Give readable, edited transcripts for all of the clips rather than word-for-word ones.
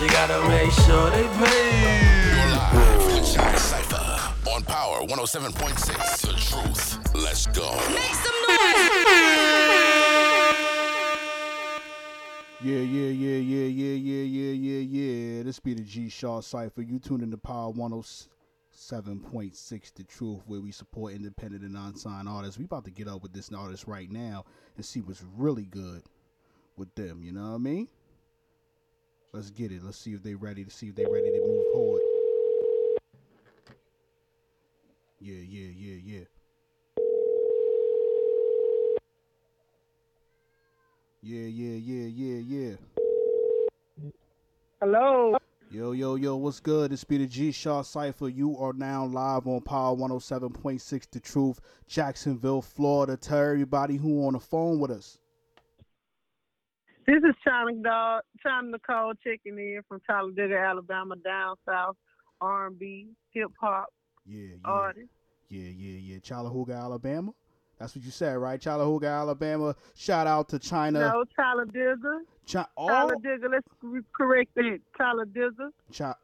She gotta make sure they pay. You're live with G Shaw Cypher on Power 107.6 The Truth. Let's go. Make some noise. Yeah. This be the G Shaw Cypher. You tune in to Power 107.6 The Truth, where we support independent and unsigned artists. We about to get up with this artist right now and see what's really good with them. You know what I mean? Let's get it. Let's see if they ready to move forward. Yeah. Yeah. Hello. Yo, what's good? It's be the G Shaw Cypher. You are now live on Power 107.6 The Truth, Jacksonville, Florida. Tell everybody who on the phone with us. This is Chyna Nicole checking in from Talladega, Alabama, down south, R&B, hip-hop, artist. Yeah. Chattahoochee, Alabama? That's what you said, right? Chattahoochee, Alabama. Shout out to Chyna. No, Talladega. Talladega. Let's correct it. Talladega.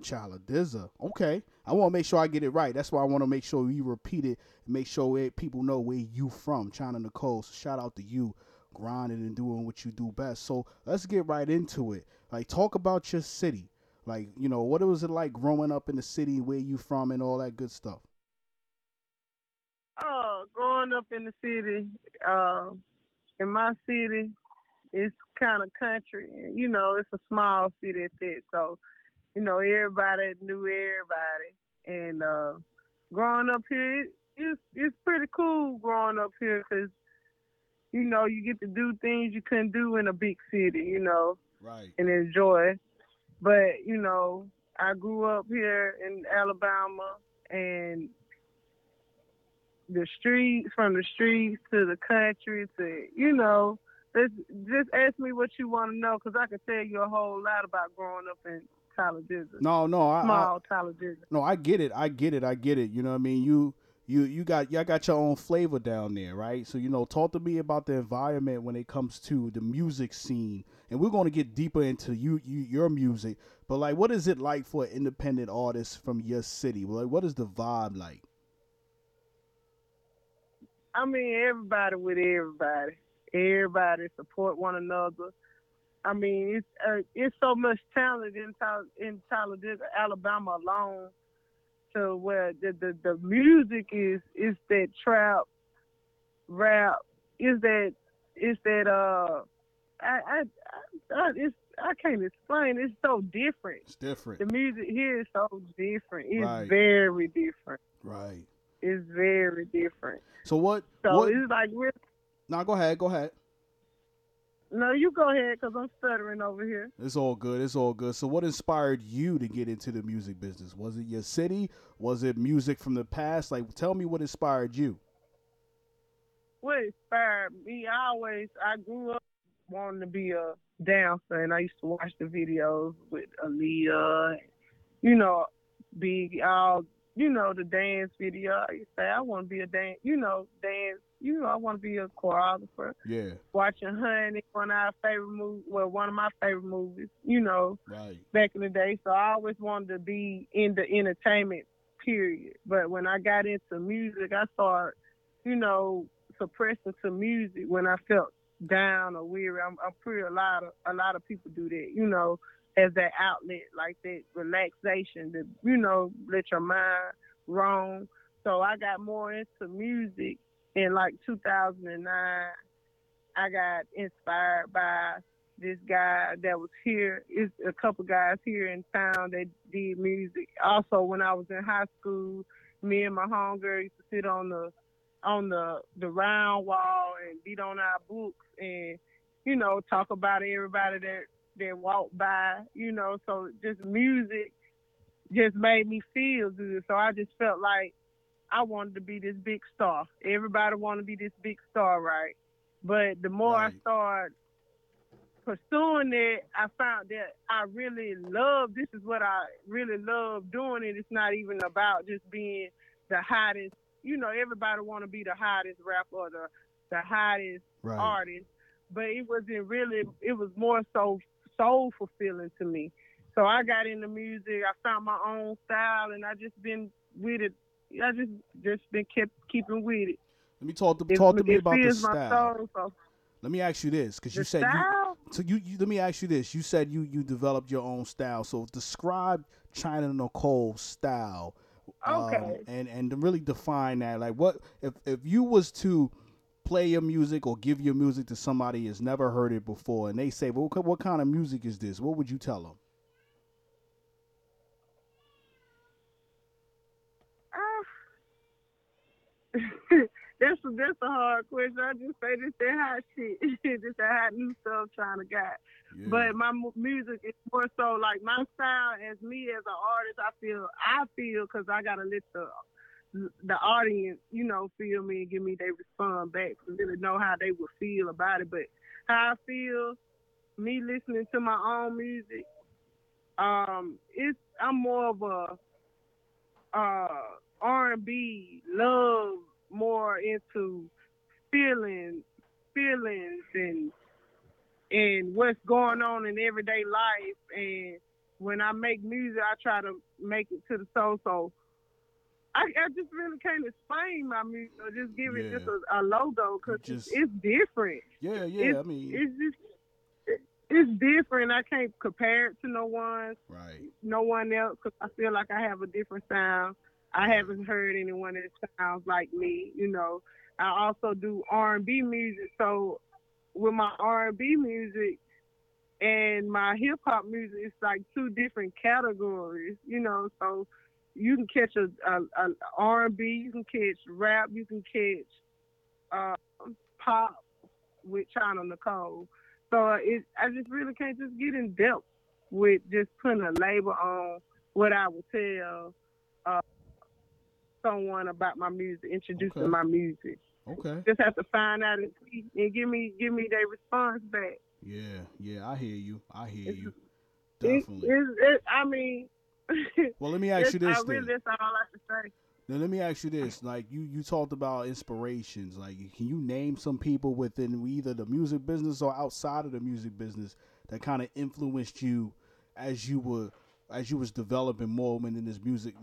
Talladega. Okay. I want to make sure I get it right. That's why I want to make sure we repeat it and make sure people know where you from. Chyna Nicole. So shout out to you, grinding and doing what you do best. So let's get right into it. Like, talk about your city. Like, you know, what was it like growing up in the city, where you from, and all that good stuff? Growing up in the city, in my city, it's kind of country. You know, it's a small city at that. So, you know, everybody knew everybody. And growing up here, it's pretty cool growing up here because, you know, you get to do things you couldn't do in a big city, you know, right, and enjoy. But, you know, I grew up here in Alabama, and the streets, from the streets to the country to, you know, just ask me what you want to know, because I can tell you a whole lot about growing up in Talladega. Small Talladega. No, I get it. You know what I mean? You got your own flavor down there, right? So, you know, talk to me about the environment when it comes to the music scene. And we're going to get deeper into your music. But, like, what is it like for an independent artist from your city? Like, what is the vibe like? I mean, everybody with everybody. Everybody support one another. I mean, it's so much talent in Talladega, Alabama alone, to where the music is that trap, rap, I can't explain. It's so different. It's different. The music here is so different. It's right. Very different. Right. Is very different. So it's like we're... No, go ahead. No, you go ahead, because I'm stuttering over here. It's all good. So what inspired you to get into the music business? Was it your city? Was it music from the past? Like, tell me what inspired you. What inspired me? I grew up wanting to be a dancer, and I used to watch the videos with Aaliyah, you know, Big, all... You know, the dance video. You say, I want to be a dance. You know, I want to be a choreographer. Yeah. Watching Honey, one of my favorite movies, you know, right, back in the day. So I always wanted to be in the entertainment period. But when I got into music, I started, you know, suppressing some music when I felt down or weary. I'm pretty a lot of people do that, you know, as that outlet, like that relaxation, that, you know, let your mind roam. So I got more into music in like 2009. I got inspired by this guy that was here. It's a couple guys here in town that did music. Also, when I was in high school, me and my homegirl used to sit on the round wall and beat on our books and, you know, talk about everybody that walked by, you know. So just music just made me feel good. So I just felt like I wanted to be this big star. Everybody wanted to be this big star, right? But the more right I started pursuing it, I found that I really love, this is what I really love doing. And it's not even about just being the hottest, you know, everybody want to be the hottest rapper or the hottest right artist. But it was more so soul fulfilling to me. So I got into music. I found my own style, and I just been with it. I just been keeping with it. Let me talk to me about the style. Soul, so. Let me ask you this, because you said let me ask you this. You said you developed your own style. So describe Chyna Nicole's style. Okay. And really define that. Like, what if you was to play your music or give your music to somebody who's never heard it before, and they say, "Well, what kind of music is this?" What would you tell them? That's a hard question. I just say this that hot shit, just that hot new stuff trying to got. Yeah. But my music is more so like my style as me as an artist. I feel because I gotta let the audience, you know, feel me and give me their response back to really know how they would feel about it. But how I feel, me listening to my own music, I'm more of a R&B love. More into feelings and what's going on in everyday life. And when I make music, I try to make it to the soul. So I just really can't explain my music or just give it just a logo, because it's different. It's, I mean, it's different. I can't compare it to no one else, because I feel like I have a different sound. I haven't heard anyone that sounds like me, you know. I also do R&B music, so with my R&B music and my hip-hop music, it's like two different categories, you know. So you can catch a R&B, you can catch rap, you can catch pop with Chyna Nicole. So I just really can't just get in depth with just putting a label on what I would tell someone about my music, introducing my music. Okay. Just have to find out and give me their response back. Yeah, I hear you. Definitely. Well, let me ask you this. That's all I can say. Now, let me ask you this. Like, you talked about inspirations. Like, can you name some people within either the music business or outside of the music business that kind of influenced you as you was developing more in this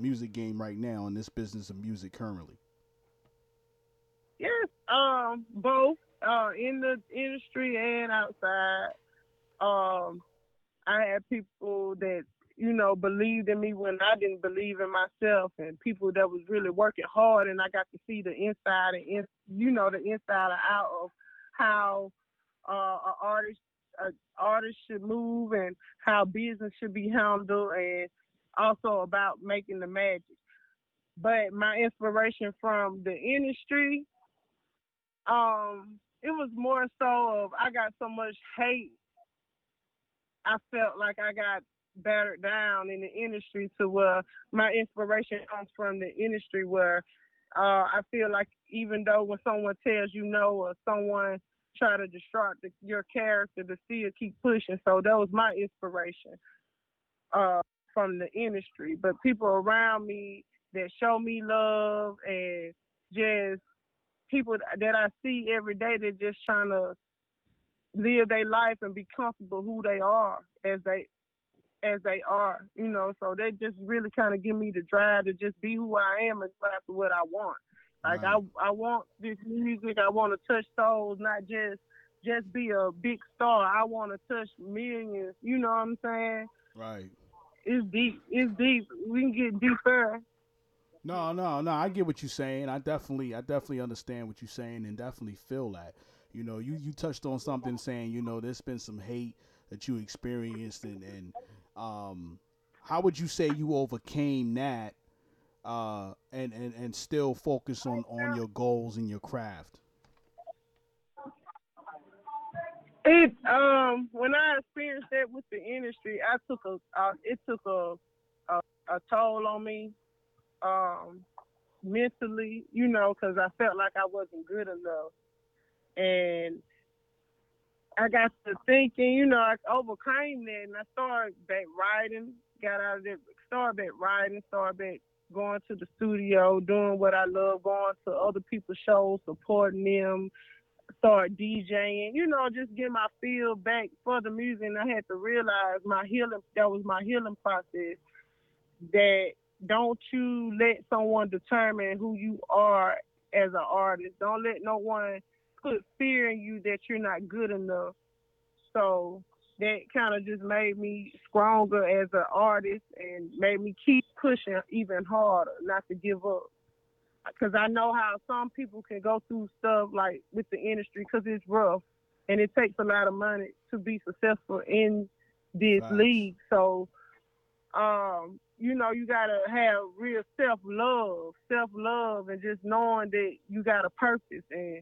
music game right now, in this business of music currently? Yes, both in the industry and outside. I had people that, you know, believed in me when I didn't believe in myself, and people that was really working hard, and I got to see the inside and the inside and out of how an artist. An artist should move and how business should be handled, and also about making the magic. But my inspiration from the industry, it was more so of I got so much hate. I felt like I got battered down in the industry to where my inspiration comes from the industry, where I feel like even though when someone tells you no, or someone try to distort your character, to still keep pushing. So that was my inspiration from the industry. But people around me that show me love, and just people that I see every day that just trying to live their life and be comfortable who they are as they are, you know. So they just really kind of give me the drive to just be who I am and go after what I want. Like, right. I want this music. I want to touch souls, not just be a big star. I want to touch millions. You know what I'm saying? Right. It's deep. We can get deeper. No. I get what you're saying. I definitely understand what you're saying, and definitely feel that. You know, you touched on something saying, you know, there's been some hate that you experienced, and how would you say you overcame that? And still focus on your goals and your craft? When I experienced that with the industry, it took a toll on me mentally, you know, because I felt like I wasn't good enough, and I got to thinking, you know, I overcame that, and I started back writing, got out of there, started back going to the studio, doing what I love, going to other people's shows, supporting them, start DJing, you know, just get my feel back for the music. And I had to realize that was my healing process, that don't you let someone determine who you are as an artist. Don't let no one put fear in you that you're not good enough. So that kind of just made me stronger as an artist and made me keep pushing even harder, not to give up. Because I know how some people can go through stuff like with the industry, because it's rough and it takes a lot of money to be successful in this league. So, you know, you got to have real self-love and just knowing that you got a purpose and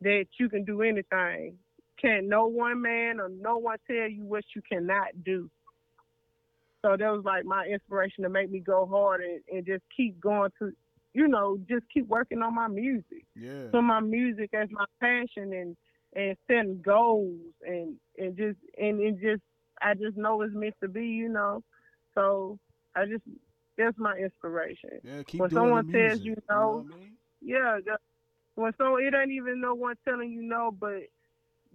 that you can do anything. Can't no one man or no one tell you what you cannot do. So that was like my inspiration to make me go hard and just keep going to, you know, just keep working on my music. Yeah. So my music as my passion and setting goals and I just know it's meant to be, you know. So that's my inspiration. Yeah, keep when doing someone the music, says you know, I mean? Yeah, when someone, it ain't even no one telling you no, but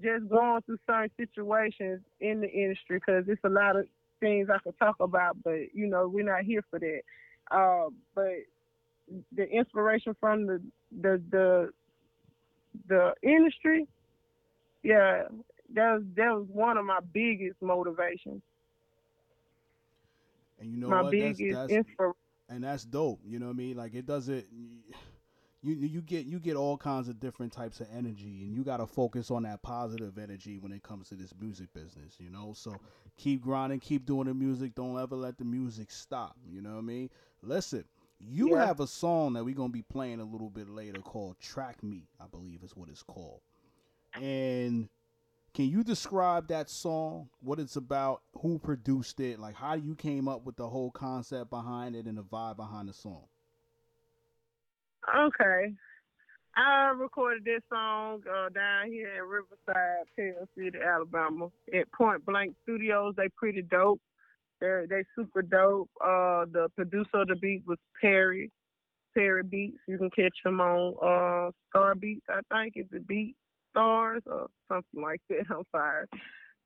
just going through certain situations in the industry, because it's a lot of things I could talk about, but you know, we're not here for that. But the inspiration from the industry, yeah, that was one of my biggest motivations. And you know my what? Biggest inspiration. And that's dope. You know what I mean? Like, it doesn't. You get all kinds of different types of energy, and you got to focus on that positive energy when it comes to this music business, you know? So keep grinding, keep doing the music. Don't ever let the music stop, you know what I mean? Listen, you have a song that we're going to be playing a little bit later called Track Me, I believe is what it's called. And can you describe that song, what it's about, who produced it, like how you came up with the whole concept behind it and the vibe behind the song? Okay. I recorded this song down here in Riverside, Perry City, Alabama, at Point Blank Studios. They pretty dope. They super dope. The producer of the beat was Perry Beats. You can catch him on Star Beats, I think. It's the BeatStars or something like that. I'm sorry.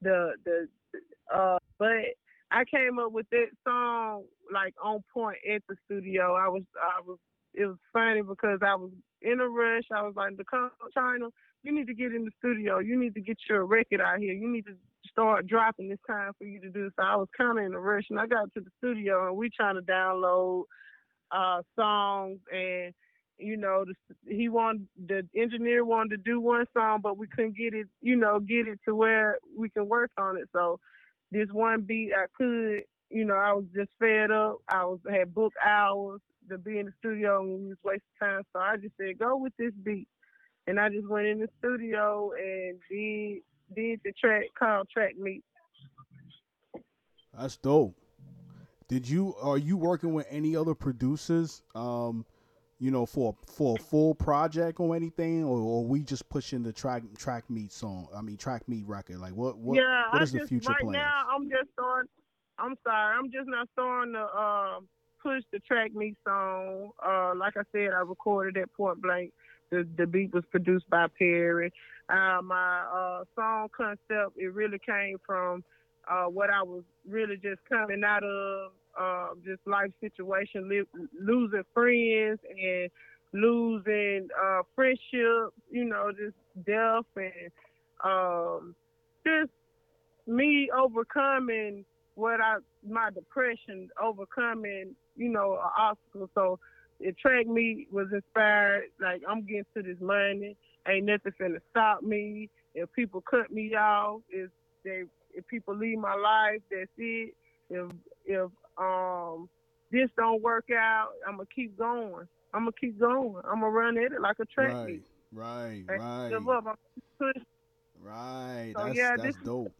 But I came up with that song like on point at the studio. It was funny because I was in a rush. I was like, Chyna, you need to get in the studio. You need to get your record out here. You need to start dropping. This time for you to do this. So I was kind of in a rush, and I got to the studio, and we trying to download songs. And, you know, the engineer wanted to do one song, but we couldn't get it, you know, to where we can work on it. So this one beat I could, you know, I was just fed up. I had booked hours to be in the studio, and we was wasting time. So I just said, go with this beat. And I just went in the studio and did the track called Track Me. That's dope. Are you working with any other producers, you know, for a full project or anything, or are we just pushing the Track Me record? Like what is the future plan? Right now I'm just not starting to push the Track Me song. Like I said, I recorded at Point Blank. The beat was produced by Perry. My song concept, it really came from what I was really just coming out of, just life situation, losing friends and losing friendships, you know, just death and just me overcoming my depression, overcoming, you know, an obstacle. So it Track Me was inspired. Like, I'm getting to this money. Ain't nothing finna stop me. If people cut me off, if people leave my life, that's it. If this don't work out, I'm gonna keep going. I'm gonna run at it like a Track Me. Right. Give up. I'm pushing. Right. So that's dope.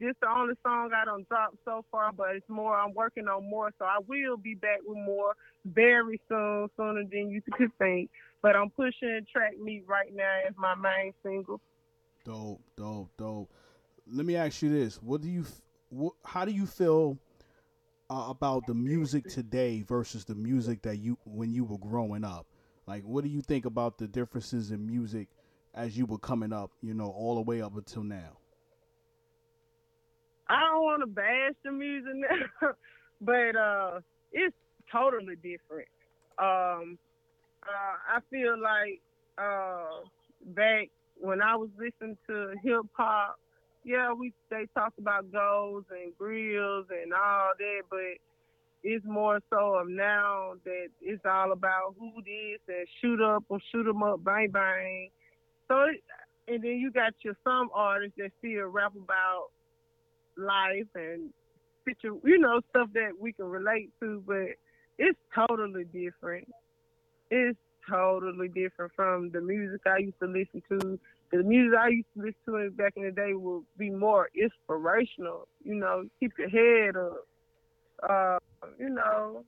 This is the only song I done dropped so far, but it's more. I'm working on more, so I will be back with more very soon, sooner than you could think. But I'm pushing Track Me right now as my main single. Dope. Let me ask you this: how do you feel about the music today versus the music that when you were growing up? Like, what do you think about the differences in music as you were coming up, you know, all the way up until now? I don't want to bash the music now, but it's totally different. I feel like back when I was listening to hip hop, yeah, they talked about goals and grills and all that, but it's more so of now that it's all about who this and shoot up or shoot 'em up, bang bang. So, and then you got some artists that still rap about life and picture, you know, stuff that we can relate to, but it's totally different. It's totally different from the music I used to listen to. The music I used to listen to back in the day would be more inspirational, you know, keep your head up. You know,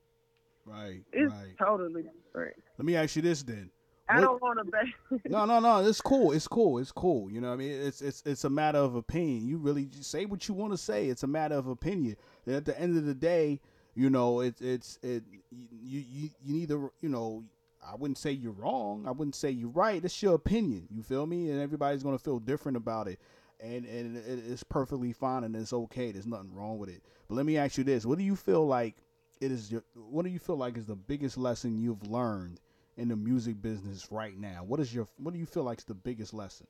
right? It's right. Totally different. Let me ask you this then. I don't want to bash. No. It's cool. You know what I mean? It's a matter of opinion. You really just say what you want to say. It's a matter of opinion. And at the end of the day, you know, you need to, you know, I wouldn't say you're wrong. I wouldn't say you're right. It's your opinion. You feel me? And everybody's gonna feel different about it. And it's perfectly fine, and it's okay. There's nothing wrong with it. But let me ask you this: what do you feel like is the biggest lesson you've learned in the music business right now? What do you feel like is the biggest lesson?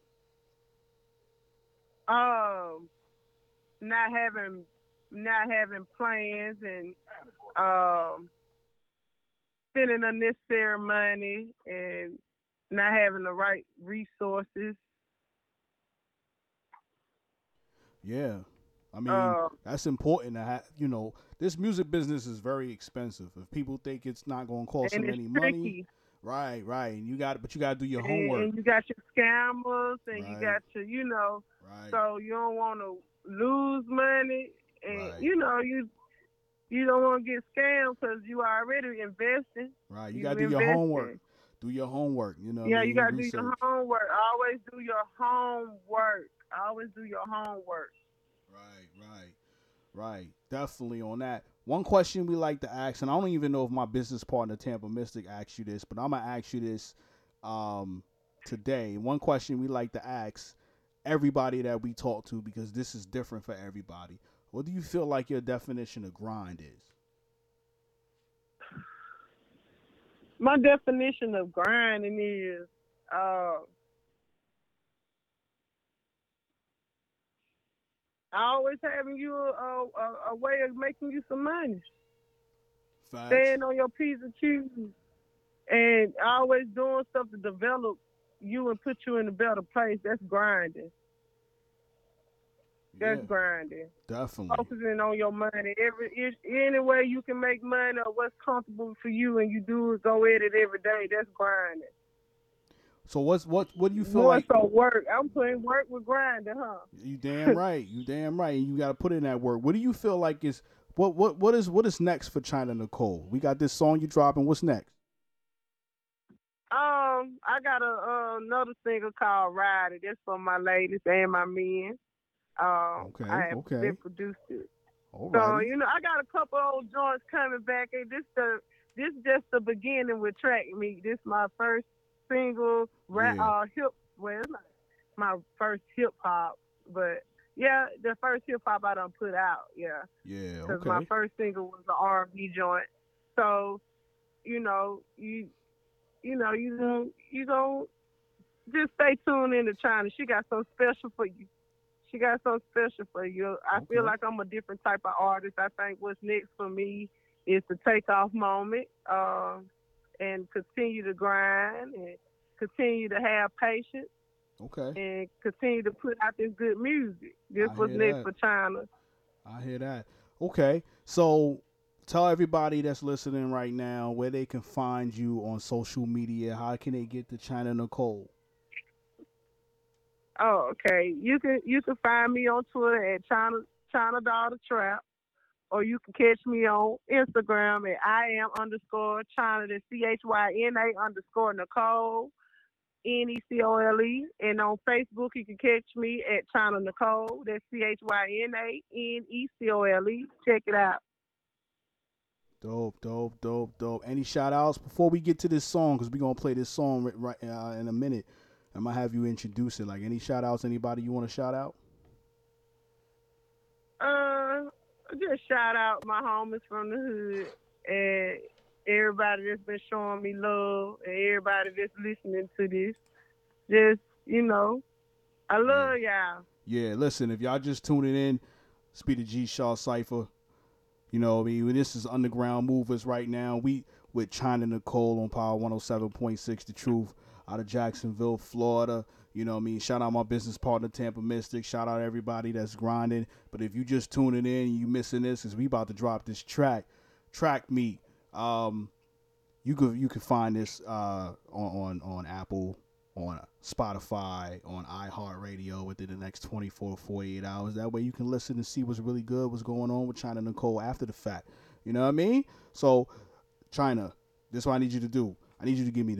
Not having plans and spending unnecessary money and not having the right resources. Yeah, I mean, that's important to have, you know. This music business is very expensive. If people think it's not going to cost them any money, right, and you got to do your homework. And you got your scammers, and right. You got your, you know, right. So you don't want to lose money, and right. You know, you don't want to get scammed because you already investing. Right, you got to do your homework. Do your homework, you know. Yeah, you got to do your homework. Always do your homework. Right. Definitely on that. One question we like to ask, and I don't even know if my business partner Tampa Mystic asked you this, but I'm gonna ask you this today. One question we like to ask everybody that we talk to, because this is different for everybody. What do you feel like your definition of grind is? My definition of grinding is always having you a way of making you some money. Facts. Staying on your P's and Q's, and always doing stuff to develop you and put you in a better place. That's grinding. Definitely. Focusing on your money. Any way you can make money or what's comfortable for you, and you do is go at it every day. That's grinding. So what do you feel like? So work. I'm putting work with grinding, huh? You damn right. And you got to put in that work. What do you feel like is what is next for Chyna Nicole? We got this song you dropping. What's next? I got another single called "Ride It." That's for my ladies and my men. I produced it. All right. So you know, I got a couple old joints coming back, and this just the beginning with Track Me. This my first single, it's not my first hip hop, but yeah, the first hip hop I done put out, yeah, because my first single was the R&B joint. So, you know, you just stay tuned into Chyna. She got something special for you. I feel like I'm a different type of artist. I think what's next for me is the takeoff moment. And continue to grind and continue to have patience. Okay. And continue to put out this good music. This was next for Chyna. I hear that. Okay. So tell everybody that's listening right now where they can find you on social media. How can they get to Chyna Nicole? Oh, okay. You can find me on Twitter at Chyna Daughter Trap. Or you can catch me on Instagram at I am_Chyna. That's CHYNA_Nicole, NECOLE. And on Facebook, you can catch me at Chyna Nicole. That's CHYNA NECOLE. Check it out. Dope. Any shout outs before we get to this song? Because we're going to play this song right in a minute. I'm gonna have you introduce it. Like, any shout outs, anybody you want to shout out? Just shout out my homies from the hood and everybody that's been showing me love and everybody that's listening to this. Just, you know, I love y'all. Yeah, listen, if y'all just tuning in, speak to G Shaw Cypher. You know what I mean? This is Underground Movers right now. We with Chyna Nicole on Power 107.6 The Truth out of Jacksonville, Florida. You know what I mean? Shout out my business partner, Tampa Mystic. Shout out everybody that's grinding. But if you just tuning in and you missing this, because we about to drop this track, Track Me. You could find this on Apple, on Spotify, on iHeartRadio within the next 24, 48 hours. That way you can listen and see what's really good, what's going on with Chyna Nicole after the fact. You know what I mean? So, Chyna, this is what I need you to do. I need you to give me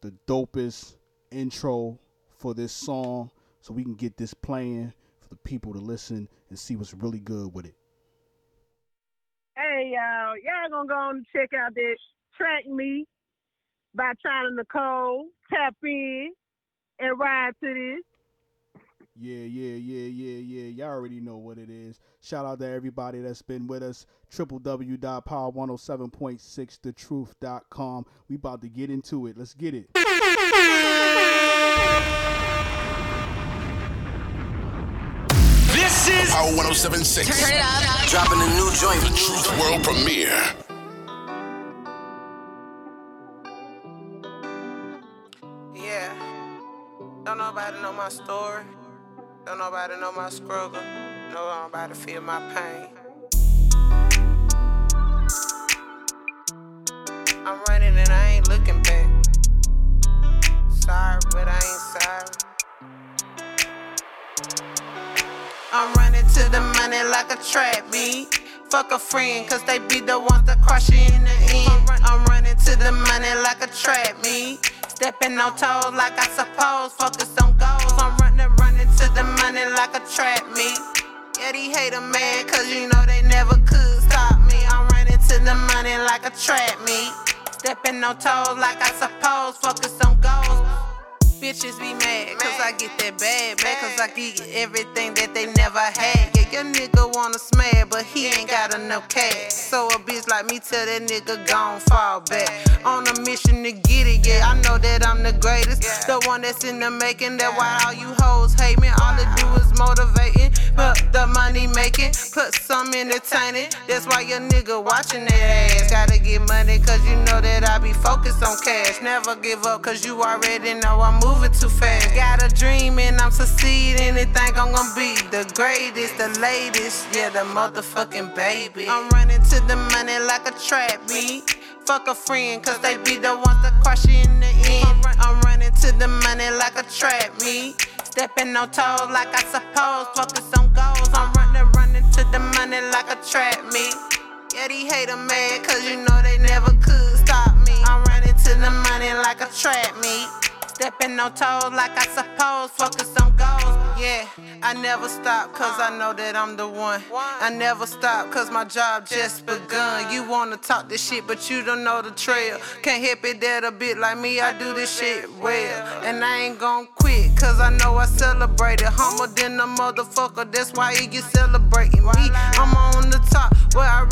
the dopest intro for this song so we can get this playing for the people to listen and see what's really good with it. Hey, y'all. Y'all gonna go on and check out that Track Me by Chyna Nicole. Tap in and ride to this. Yeah. Y'all already know what it is. Shout out to everybody that's been with us. www.power107.6thetruth.com. We about to get into it. Let's get it. This is Power 107.6. Turn it up. Dropping a new joint. The Truth World Premiere. Yeah. Don't nobody know my story. Don't nobody know my struggle. Nobody feel my pain. I'm running and I ain't looking back. Sorry, but I ain't sorry. I'm running to the money like a trap beat. Fuck a friend, cause they be the ones that crush you in the end. I'm running to the money like a trap beat. Stepping on toes like I suppose. Focus on goals. I'm running to the money like a trap beat. Yeah, they hate a man, cause you know they never could stop me. I'm running to the money like a trap beat. Stepping on toes like I suppose. Focus on goals. Bitches be mad, cause I get that bag, man, cause I get everything that they never had. Yeah, your nigga wanna smash, but he ain't got enough cash. So a bitch like me tell that nigga gon' fall back. On a mission to get it, yeah, I know that I'm the greatest. The one that's in the making, that's why all you hoes hate me. All I do is motivating, but the money making, put some entertaining. That's why your nigga watching that ass. Gotta get money, cause you know that I be focused on cash. Never give up, cause you already know I'm moving too fast. Got a dream and I'm succeeding and think I'm gonna be the greatest, the latest, yeah, the motherfucking baby. I'm running to the money like a trap beat. Fuck a friend, cause they be the ones that crush you in the end. I'm running to the money like a trap beat. Stepping on toes like I suppose. Focus on goals. I'm running to the money like a trap beat. Yeah, they hate a man, cause you know they never could stop me. I'm running to the money like a trap beat. Stepping on toes like I suppose, focus on goals. Yeah, I never stop cause I know that I'm the one. I never stop cause my job just begun. You wanna talk this shit but you don't know the trail. Can't help it that a bit like me, I do this shit well. And I ain't gon' quit cause I know I celebrated. Humble than a motherfucker, that's why you get celebrating me. I'm on the top where I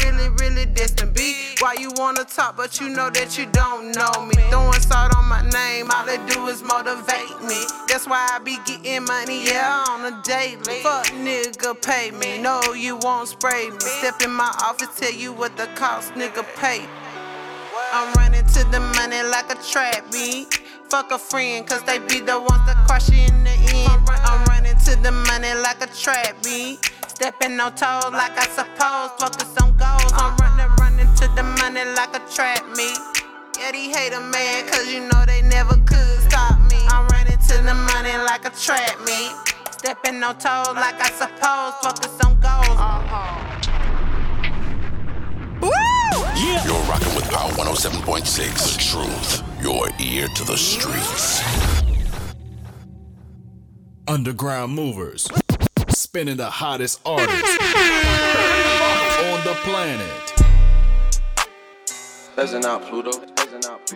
really destined to be. Why you wanna talk but you know that you don't know me. Throwing salt on my name, all they do is motivate me. That's why I be getting money, yeah, on a daily. Fuck nigga, pay me. No, you won't spray me. Step in my office, tell you what the cost, nigga, pay. I'm running to the money like a trap beat. Fuck a friend, cause they be the ones that crush you in the end. I'm running to the money like a trap beat. Stepping on toes like I suppose. Focus on goals. I'm running to the money like a trap beat. Yeah, they hate a man, cause you know they never could stop me. I'm running to the money like a trap meet. Stepping on toes like I suppose. Focus on goals. Woo! Yeah. You're rocking with Power 107.6. The Truth. Your ear to the streets. Underground movers. Spinning the hottest artists on the planet. Pleasant out, Pluto.